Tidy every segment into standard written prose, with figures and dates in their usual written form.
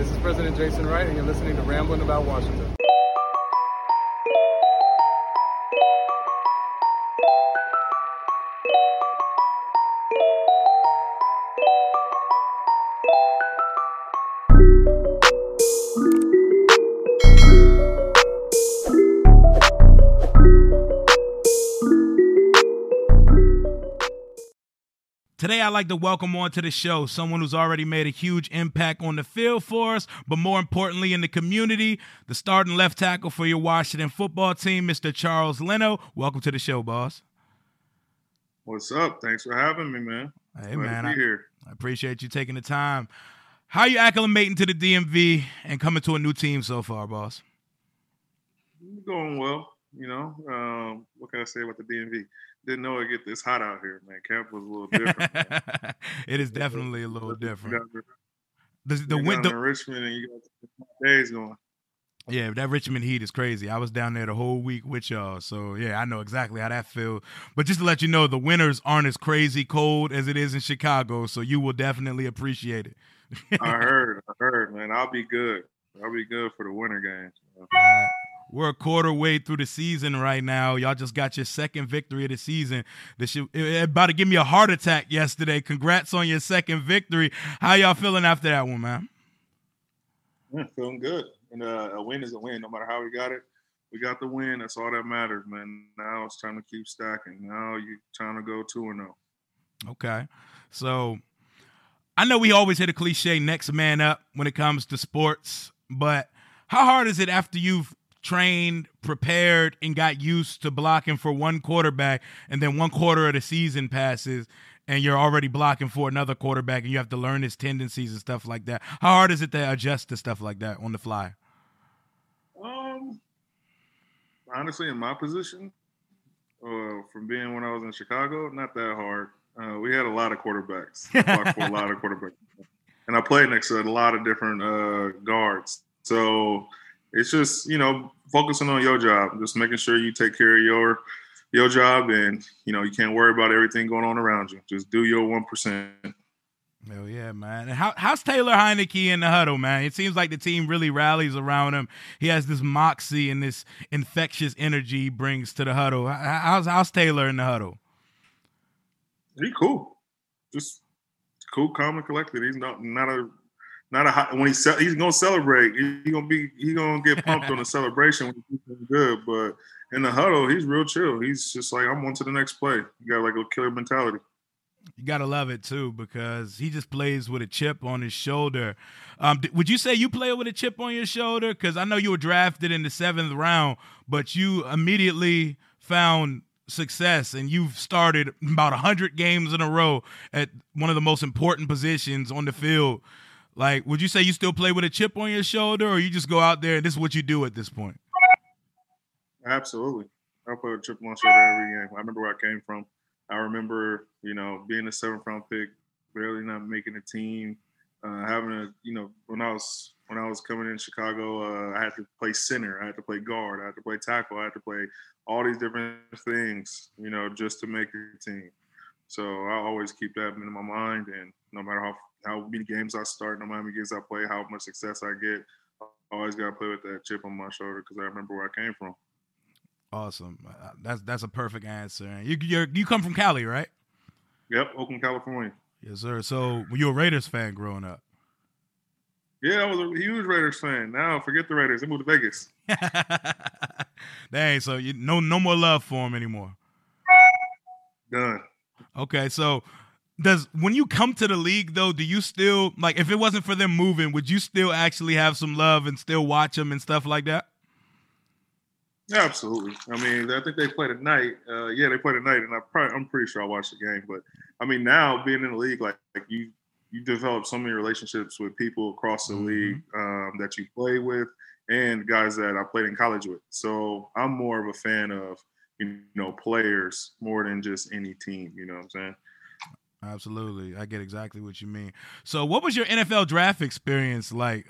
This is President Jason Wright, and you're listening to Ramblin' About Washington. Today, I'd like to welcome on to the show someone who's already made a huge impact on the field for us, but more importantly in the community, the starting left tackle for your Washington football team, Mr. Charles Leno. Welcome to the show, boss. What's up? Thanks for having me, man. Hey, man. Glad to be here. I appreciate you taking the time. How are you acclimating to the DMV and coming to a new team so far, boss? Going well. You know, what can I say about the DMV? Didn't know it get this hot out here, man. Camp was a little different. It is definitely a little different. The winter in Richmond, and you got days going. Yeah, that Richmond heat is crazy. I was down there the whole week with y'all, so yeah, I know exactly how that feels. But just to let you know, the winters aren't as crazy cold as it is in Chicago, so you will definitely appreciate it. I heard, man. I'll be good for the winter games. So. We're a quarter way through the season right now. Y'all just got your second victory of the season. This shit, it about to give me a heart attack yesterday. Congrats on your second victory. How y'all feeling after that one, man? Yeah, feeling good. And a win is a win, no matter how we got it. We got the win. That's all that matters, man. Now it's time to keep stacking. Now you're trying to go 2-0. Okay. So I know we always hit a cliche, next man up, when it comes to sports. But how hard is it after you've trained, prepared, and got used to blocking for one quarterback, and then one quarter of the season passes and you're already blocking for another quarterback and you have to learn his tendencies and stuff like that? How hard is it to adjust to stuff like that on the fly? Honestly, in my position, from being when I was in Chicago, not that hard. We had a lot of quarterbacks. I blocked for a lot of quarterbacks. And I played next to a lot of different guards. So it's just, you know, focusing on your job, just making sure you take care of your job, and, you know, you can't worry about everything going on around you. Just do your 1%. Hell yeah, man. And how's Taylor Heineke in the huddle, man? It seems like the team really rallies around him. He has this moxie and this infectious energy he brings to the huddle. How's Taylor in the huddle? He's cool. Just cool, calm, and collected. He's not a hot, when he's gonna celebrate. He's gonna get pumped on the celebration when he's doing good. But in the huddle, he's real chill. He's just like, I'm on to the next play. You got like a killer mentality. You gotta love it too, because he just plays with a chip on his shoulder. Would you say you play with a chip on your shoulder? Because I know you were drafted in the 7th round, but you immediately found success, and you've started about 100 games in a row at one of the most important positions on the field. Like, would you say you still play with a chip on your shoulder, or you just go out there and this is what you do at this point? Absolutely. I play with a chip on my shoulder every game. I remember where I came from. I remember, you know, being a 7th-round pick, barely not making a team, having a, you know, when I was coming in Chicago, I had to play center. I had to play guard. I had to play tackle. I had to play all these different things, you know, just to make the team. So I always keep that in my mind, and no matter how many games I start, no matter how many games I play, how much success I get, I always got to play with that chip on my shoulder because I remember where I came from. Awesome. That's a perfect answer. And you come from Cali, right? Yep, Oakland, California. Yes, sir. So were you a Raiders fan growing up? Yeah, I was a huge Raiders fan. Now forget the Raiders. They moved to Vegas. Dang, so you no more love for them anymore. Done. Okay, so when you come to the league, though, do you still, like, if it wasn't for them moving, would you still actually have some love and still watch them and stuff like that? Yeah, absolutely. I mean, I think they play tonight. They play tonight, and I'm pretty sure I watched the game. But, I mean, now being in the league, like you develop so many relationships with people across the league that you play with and guys that I played in college with. So I'm more of a fan of, you know, players more than just any team. You know what I'm saying? Absolutely. I get exactly what you mean. So what was your NFL draft experience like?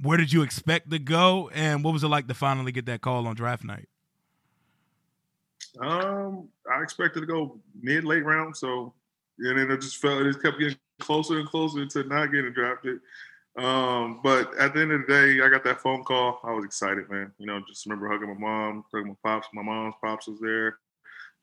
Where did you expect to go? And what was it like to finally get that call on draft night? I expected to go mid-late round. So, and then it just kept getting closer and closer to not getting drafted. But at the end of the day, I got that phone call. I was excited, man. You know, just remember hugging my mom, hugging my pops. My mom's pops was there. A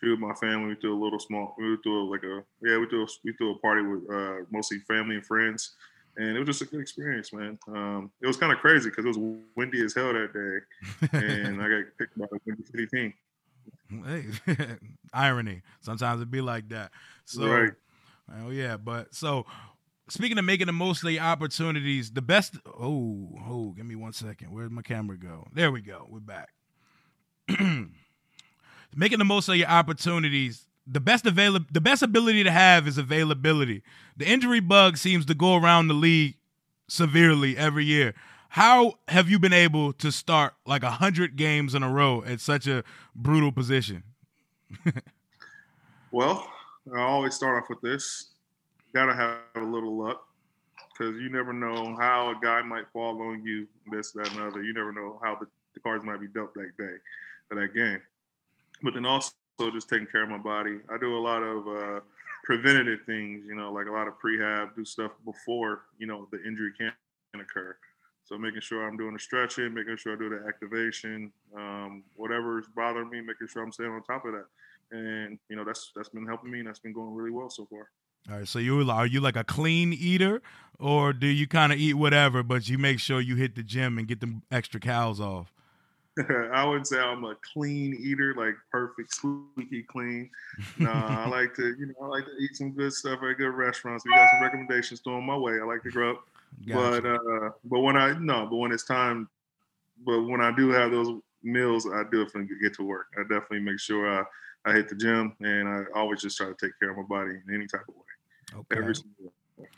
few of my family. We threw a little small. We threw like a we threw a party with mostly family and friends, and it was just a good experience, man. It was kind of crazy because it was windy as hell that day, and I got picked by the Windy City team. Hey, irony. Sometimes it be like that. So, right. Oh yeah, but so. Speaking of making the most of the opportunities, the best – oh, give me 1 second. Where'd my camera go? There we go. We're back. Making the most of your opportunities, the best ability to have is availability. The injury bug seems to go around the league severely every year. How have you been able to start like 100 games in a row at such a brutal position? Well, I always start off with this. Gotta have a little luck because you never know how a guy might fall on you, this, that, and other. You never know how the cards might be dealt that day or that game. But then also just taking care of my body. I do a lot of preventative things, you know, like a lot of prehab, do stuff before, you know, the injury can occur. So making sure I'm doing the stretching, making sure I do the activation, whatever's bothering me, making sure I'm staying on top of that. And, you know, that's been helping me and that's been going really well so far. All right, so are you like a clean eater, or do you kind of eat whatever, but you make sure you hit the gym and get them extra cows off? I would say I'm a clean eater, like perfect, squeaky clean. No, I like to eat some good stuff at good restaurants. If you got some recommendations, throw them my way. I like to grow up, gotcha. But when I do have those meals, I definitely get to work. I definitely make sure I hit the gym, and I always just try to take care of my body in any type of way. Okay. Every single day.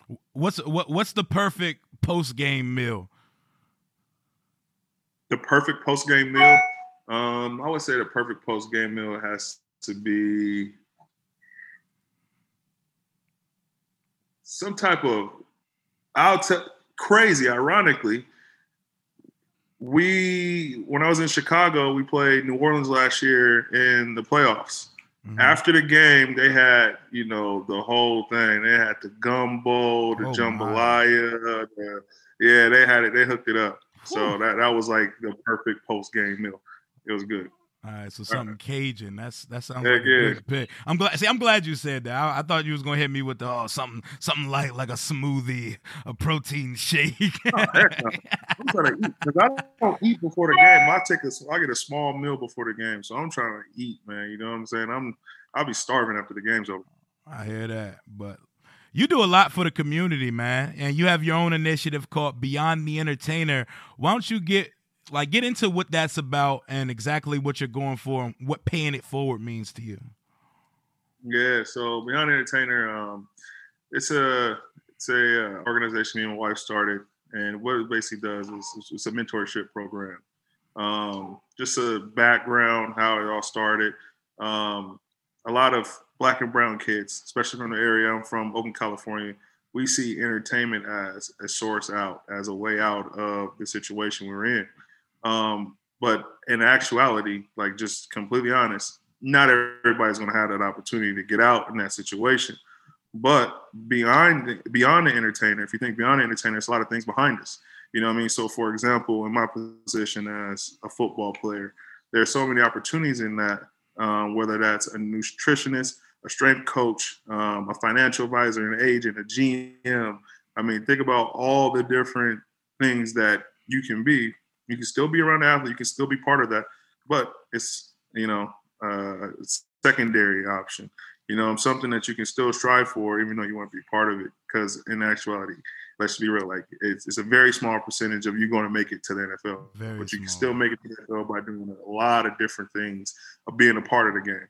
What's the perfect post-game meal? The perfect post-game meal? I would say the perfect post-game meal has to be some type of crazy, ironically. When I was in Chicago, we played New Orleans last year in the playoffs. Mm-hmm. After the game, they had, you know, the whole thing. They had the gumbo, the jambalaya. Yeah, they had it. They hooked it up. Cool. So that was like the perfect post-game meal. It was good. All right, so something Cajun. That sounds like a good pick. I'm glad you said that. I thought you was gonna hit me with the something light, like a smoothie, a protein shake. Oh, heck no. I'm trying to eat because I don't eat before the game. I get a small meal before the game, so I'm trying to eat, man. You know what I'm saying? I'll be starving after the game's over. I hear that, but you do a lot for the community, man, and you have your own initiative called Beyond the Entertainer. Why don't you get into what that's about and exactly what you're going for and what paying it forward means to you. Yeah, so Beyond Entertainer, it's a organization me and my wife started, and what it basically does is it's a mentorship program. Just a background how it all started. A lot of Black and brown kids, especially from the area I'm from, Oakland, California. We see entertainment as a source out, as a way out of the situation we're in. But in actuality, like just completely honest, not everybody's going to have that opportunity to get out in that situation. But beyond the entertainer, if you think beyond the entertainer, it's a lot of things behind us. You know what I mean? So for example, in my position as a football player, there's so many opportunities in that, whether that's a nutritionist, a strength coach, a financial advisor, an agent, a GM. I mean, think about all the different things that you can be. You can still be around the athlete. You can still be part of that, but it's, you know, secondary option, you know, something that you can still strive for, even though you want to be part of it. Because in actuality, let's be real, like it's a very small percentage of you going to make it to the NFL, but you can still make it to the NFL by doing a lot of different things, of being a part of the game.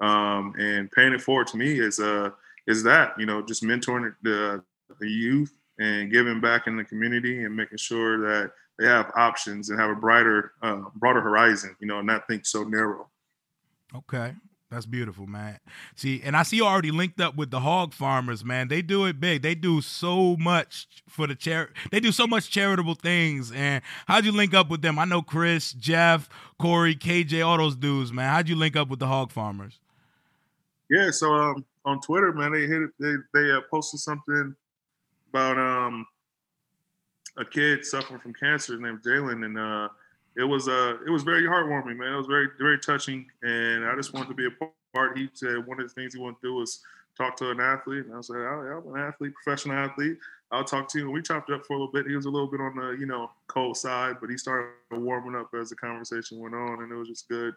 And paying it forward to me is that, you know, just mentoring the youth and giving back in the community and making sure that they have options and have a broader horizon, you know, and not think so narrow. Okay. That's beautiful, man. See, and I see you already linked up with the hog farmers, man. They do it big. They do so much for the charity. They do so much charitable things. And how'd you link up with them? I know Chris, Jeff, Corey, KJ, all those dudes, man. How'd you link up with the hog farmers? Yeah, so on Twitter, man, they posted something about a kid suffering from cancer named Jalen, and it was very heartwarming, man. It was very, very touching, and I just wanted to be a part. He said one of the things he wanted to do was talk to an athlete, and I said, I'm an athlete, professional athlete. I'll talk to you. And we chopped it up for a little bit. He was a little bit on the, cold side, but he started warming up as the conversation went on, and it was just good,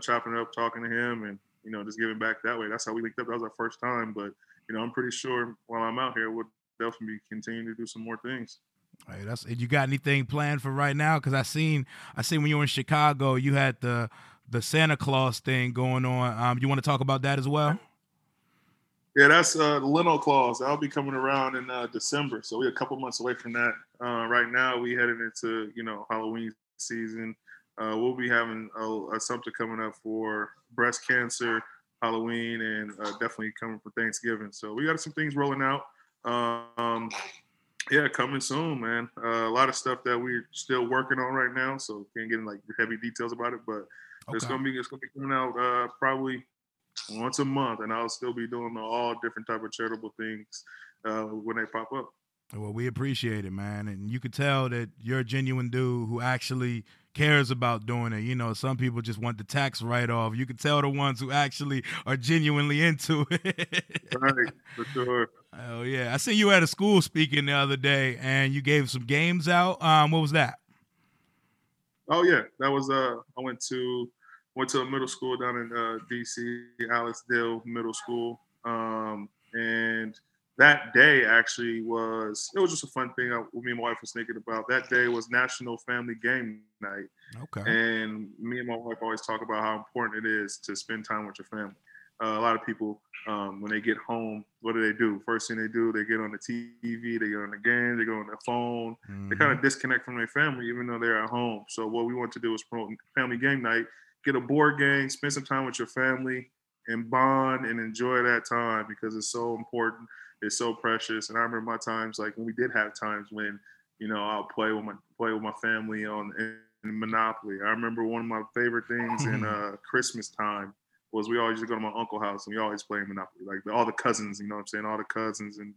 chopping it up, talking to him, and, just giving back that way. That's how we linked up. That was our first time, but, I'm pretty sure while I'm out here, we'll definitely continue to do some more things. Hey, you got anything planned for right now? Because I seen when you were in Chicago, you had the Santa Claus thing going on. You want to talk about that as well? Yeah, that's the Leno Claus. That'll be coming around in December, so we're a couple months away from that. Right now, we're heading into Halloween season. We'll be having something coming up for breast cancer, Halloween, and definitely coming for Thanksgiving. So we got some things rolling out. Yeah, coming soon, man. A lot of stuff that we're still working on right now, so can't get in heavy details about it. But okay. It's gonna be coming out probably once a month, and I'll still be doing all different type of charitable things when they pop up. Well, we appreciate it, man. And you could tell that you're a genuine dude who actually cares about doing it. Some people just want the tax write-off. You could tell the ones who actually are genuinely into it. Right, for sure. Oh, yeah. I see you at a school speaking the other day, and you gave some games out. What was that? Oh, yeah. That was I went to a middle school down in D.C., Alexdale Middle School. And that day actually it was just a fun thing me and my wife was thinking about. That day was National Family Game Night. Okay. And me and my wife always talk about how important it is to spend time with your family. A lot of people, when they get home, what do? First thing they do, they get on the TV, they get on the game, they go on their phone. Mm-hmm. They kind of disconnect from their family, even though they're at home. So what we want to do is promote Family Game Night. Get a board game, spend some time with your family, and bond and enjoy that time because it's so important. It's so precious. And I remember my times, when we did have times when, I'll play with my family in Monopoly. I remember one of my favorite things in Christmas time was we always used to go to my uncle's house and we always play Monopoly. All the cousins, all the cousins and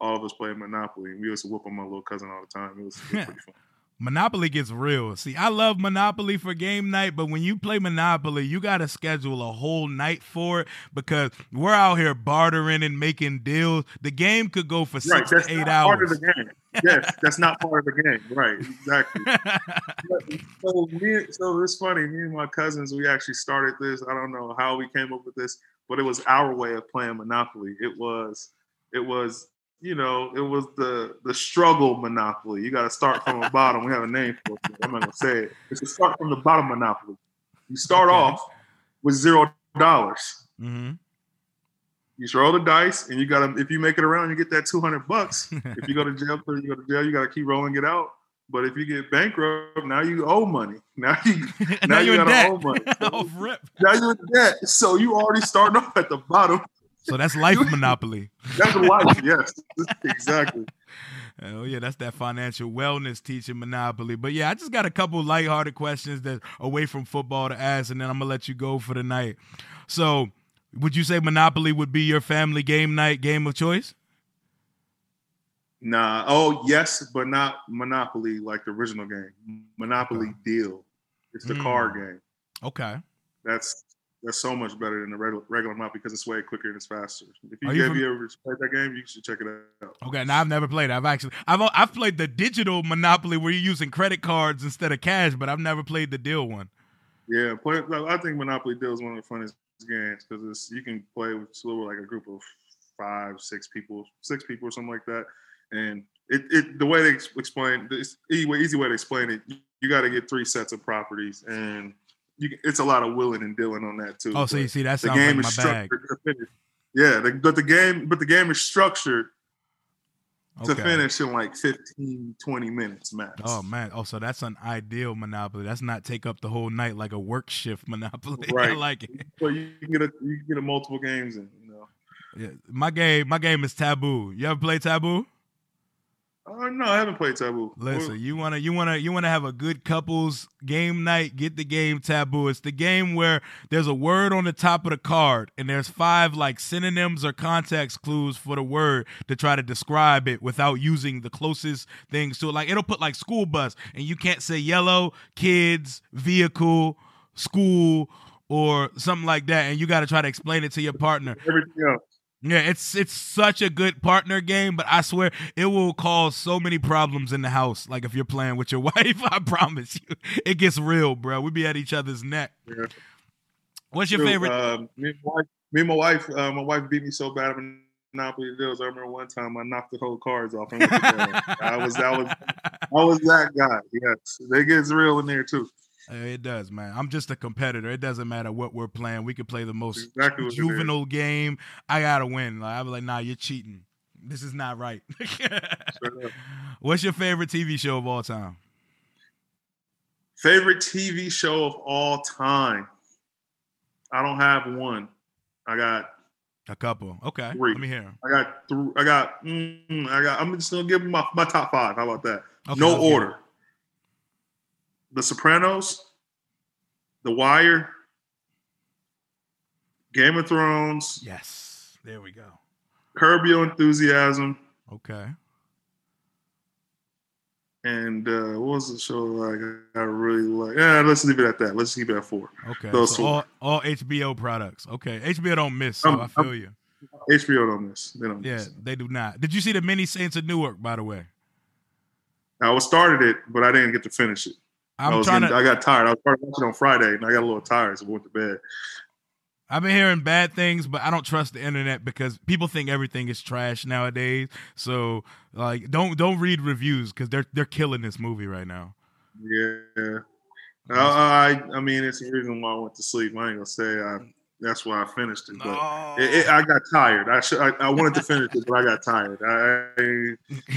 all of us played Monopoly. And we used to whoop on my little cousin all the time. It was pretty fun. Monopoly gets real. See, I love Monopoly for game night, but when you play Monopoly, you got to schedule a whole night for it because we're out here bartering and making deals. The game could go for 6 to 8 hours. Part of the game. Yes, that's not part of the game. Right, exactly. So it's funny. Me and my cousins, we actually started this. I don't know how we came up with this, but it was our way of playing Monopoly. It was. It was the struggle Monopoly. You got to start from the bottom. We have a name for it. I'm not going to say it. It's a start from the bottom Monopoly. You start off with $0. Mm-hmm. You throw the dice, and you got to. If you make it around, you get that $200. If you go to jail, you got to keep rolling it out. But if you get bankrupt, now you owe money. Now you got to owe money. Now you're in debt. So you already starting off at the bottom. So that's life Monopoly. That's life, yes. Exactly. Oh, yeah, that's that financial wellness teaching Monopoly. But, yeah, I just got a couple lighthearted questions that away from football to ask, and then I'm going to let you go for the night. So would you say Monopoly would be your family game night game of choice? Nah. Oh, yes, but not Monopoly like the original game. Monopoly Deal. It's the card game. Okay. That's so much better than the regular mop because it's way quicker and it's faster. If you ever played that game, you should check it out. Okay, now I've never played it. I've played the digital Monopoly where you're using credit cards instead of cash, but I've never played the deal one. Yeah, I think Monopoly Deal is one of the funnest games because you can play with a group of 5, 6 people or something like that. And the way they explain this, easy way to explain it, you got to get 3 sets of properties and. It's a lot of willing and dealing on that too. Oh, so you see, that sounds like my bag. Yeah, but the game is structured to finish in 15, 20 minutes max. Oh man! Oh, so that's an ideal Monopoly. That's not take up the whole night like a work shift Monopoly. Right. I like it. But you can get a multiple games in. Yeah, my game is Taboo. You ever play Taboo? Oh no, I haven't played Taboo. Listen, you wanna have a good couples game night? Get the game Taboo. It's the game where there's a word on the top of the card, and there's 5 like synonyms or context clues for the word to try to describe it without using the closest things to it. Like it'll put like school bus, and you can't say yellow, kids, vehicle, school, or something like that, and you got to try to explain it to your partner. Everything else. Yeah, it's such a good partner game, but I swear it will cause so many problems in the house. Like if you're playing with your wife, I promise you, it gets real, bro. We be at each other's neck. Yeah. What's your favorite? Me and my wife beat me so bad at Monopoly Deals. I remember one time I knocked the whole cards off. I was that guy. Yes, it gets real in there too. It does, man. I'm just a competitor. It doesn't matter what we're playing. We could play the most juvenile game. I gotta win. Like, I be like, nah, you're cheating. This is not right. What's your favorite TV show of all time? Favorite TV show of all time? I don't have one. I got a couple. Okay, three. Let me hear. I got. I'm just gonna give them my top 5. How about that? Okay, no order. The Sopranos, The Wire, Game of Thrones. Yes, there we go. Curb Your Enthusiasm. Okay. And what was the show that I really like? Yeah, let's leave it at that. Let's keep it at 4. Okay. So all HBO products. Okay, HBO don't miss. So I feel you. HBO don't miss. They don't. Yeah, miss. They do not. Did you see the Many Saints of Newark? By the way, I started it, but I didn't get to finish it. I got tired. I started watching on Friday, and I got a little tired, so I went to bed. I've been hearing bad things, but I don't trust the internet because people think everything is trash nowadays. So, like, don't read reviews because they're killing this movie right now. Yeah, I mean, it's the reason why I went to sleep. I ain't gonna say that's why I finished it, but I got tired. I wanted to finish it, but I got tired.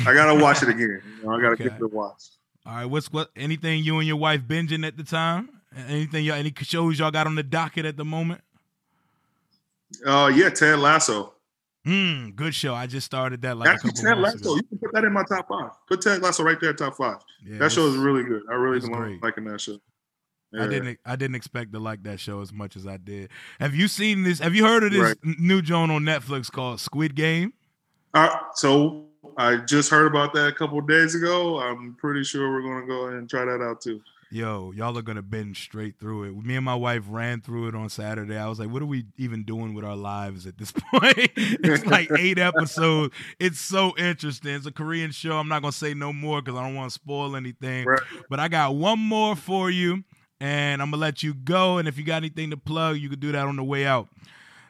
I gotta watch it again. You know, I gotta give it a watch. All right, what anything you and your wife binging at the time? Any shows y'all got on the docket at the moment? Yeah, Ted Lasso. Good show. I just started that like a couple Ted Lasso. Ago. You can put that in my top 5. Put Ted Lasso right there at top 5. Yeah, that show is really good. I really don't liking that show. Yeah. I didn't expect to like that show as much as I did. Have you seen this? Have you heard of this new joint on Netflix called Squid Game? I just heard about that a couple of days ago. I'm pretty sure we're going to go ahead and try that out too. Yo, y'all are going to binge straight through it. Me and my wife ran through it on Saturday. I was like, what are we even doing with our lives at this point? It's like 8 episodes. It's so interesting. It's a Korean show. I'm not going to say no more because I don't want to spoil anything. Right. But I got one more for you, and I'm going to let you go. And if you got anything to plug, you can do that on the way out.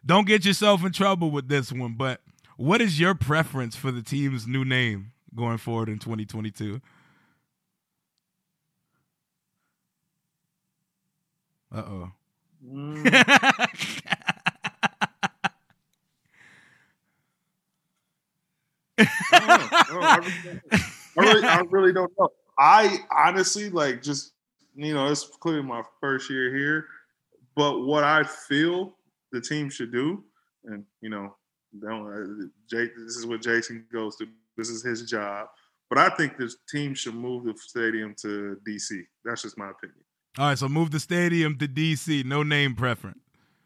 Don't get yourself in trouble with this one, but what is your preference for the team's new name going forward in 2022? Uh-oh. I really don't know. I honestly, like, just, you know, it's clearly my first year here, but what I feel the team should do, and, you know, this is what Jason goes through. This is his job. But I think this team should move the stadium to D.C. That's just my opinion. All right, so move the stadium to D.C. No name preference.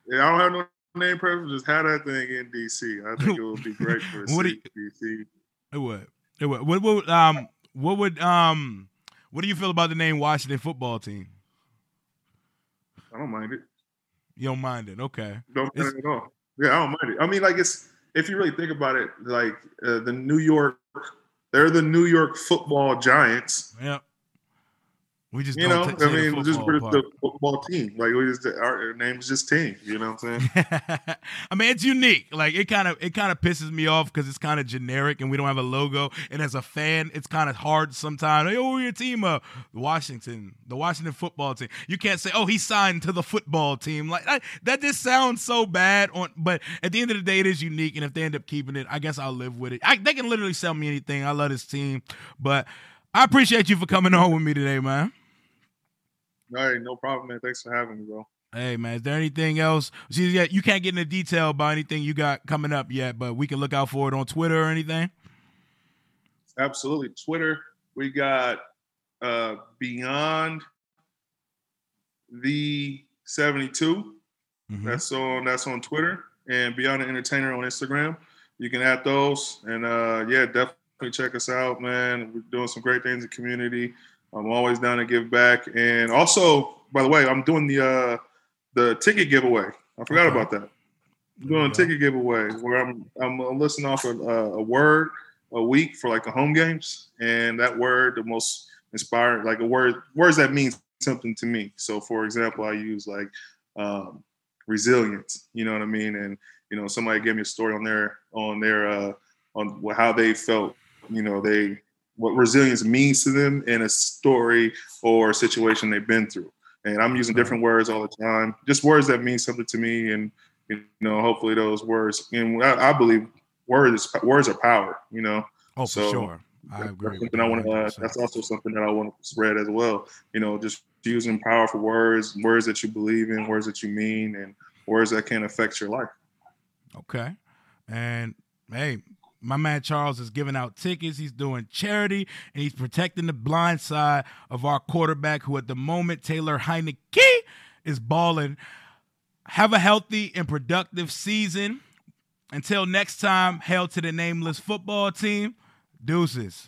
Yeah, I don't have no name preference. Just have that thing in D.C. I think it would be great for a city, D.C. It would. What do you feel about the name Washington Football Team? I don't mind it. You don't mind it? Okay. Don't mind it at all. Yeah, I don't mind it. I mean, like, it's, if you really think about it, like they're the New York Football Giants. Yep. We just, you know, I mean, we're just the football team. Like, we just, our name's just team. You know what I'm saying? I mean, it's unique. Like, it kind of pisses me off because it's kind of generic and we don't have a logo. And as a fan, it's kind of hard sometimes. Hey, oh, your team, the Washington Football Team. You can't say, oh, he signed to the football team. Like that just sounds so bad. But at the end of the day, it is unique. And if they end up keeping it, I guess I'll live with it. They can literally sell me anything. I love this team, but I appreciate you for coming on with me today, man. All right, no problem, man. Thanks for having me, bro. Hey, man, is there anything else? You can't get into detail about anything you got coming up yet, but we can look out for it on Twitter or anything. absolutely. Twitter, we got Beyond the 72. Mm-hmm. That's on Twitter, and Beyond the Entertainer on Instagram. You can add those, and definitely check us out, man. We're doing some great things in the community. I'm always down to give back, and also, by the way, I'm doing the ticket giveaway. I forgot about that. I'm doing a ticket giveaway where I'm listing off a word a week for like the home games, and that word, the most inspiring, like a word, words that mean something to me. So, for example, I use like resilience. You know what I mean? And you know, somebody gave me a story on how they felt. You know, what resilience means to them in a story or a situation they've been through. And I'm using different words all the time, just words that mean something to me. And, you know, hopefully those words, and I believe words are power, you know? Oh, so for sure. I agree. That's also something that I want to spread as well. You know, just using powerful words, words that you believe in, words that you mean, and words that can affect your life. Okay. And hey, my man Charles is giving out tickets. He's doing charity, and he's protecting the blind side of our quarterback, who at the moment, Taylor Heineke, is balling. Have a healthy and productive season. Until next time, hail to the nameless football team. Deuces.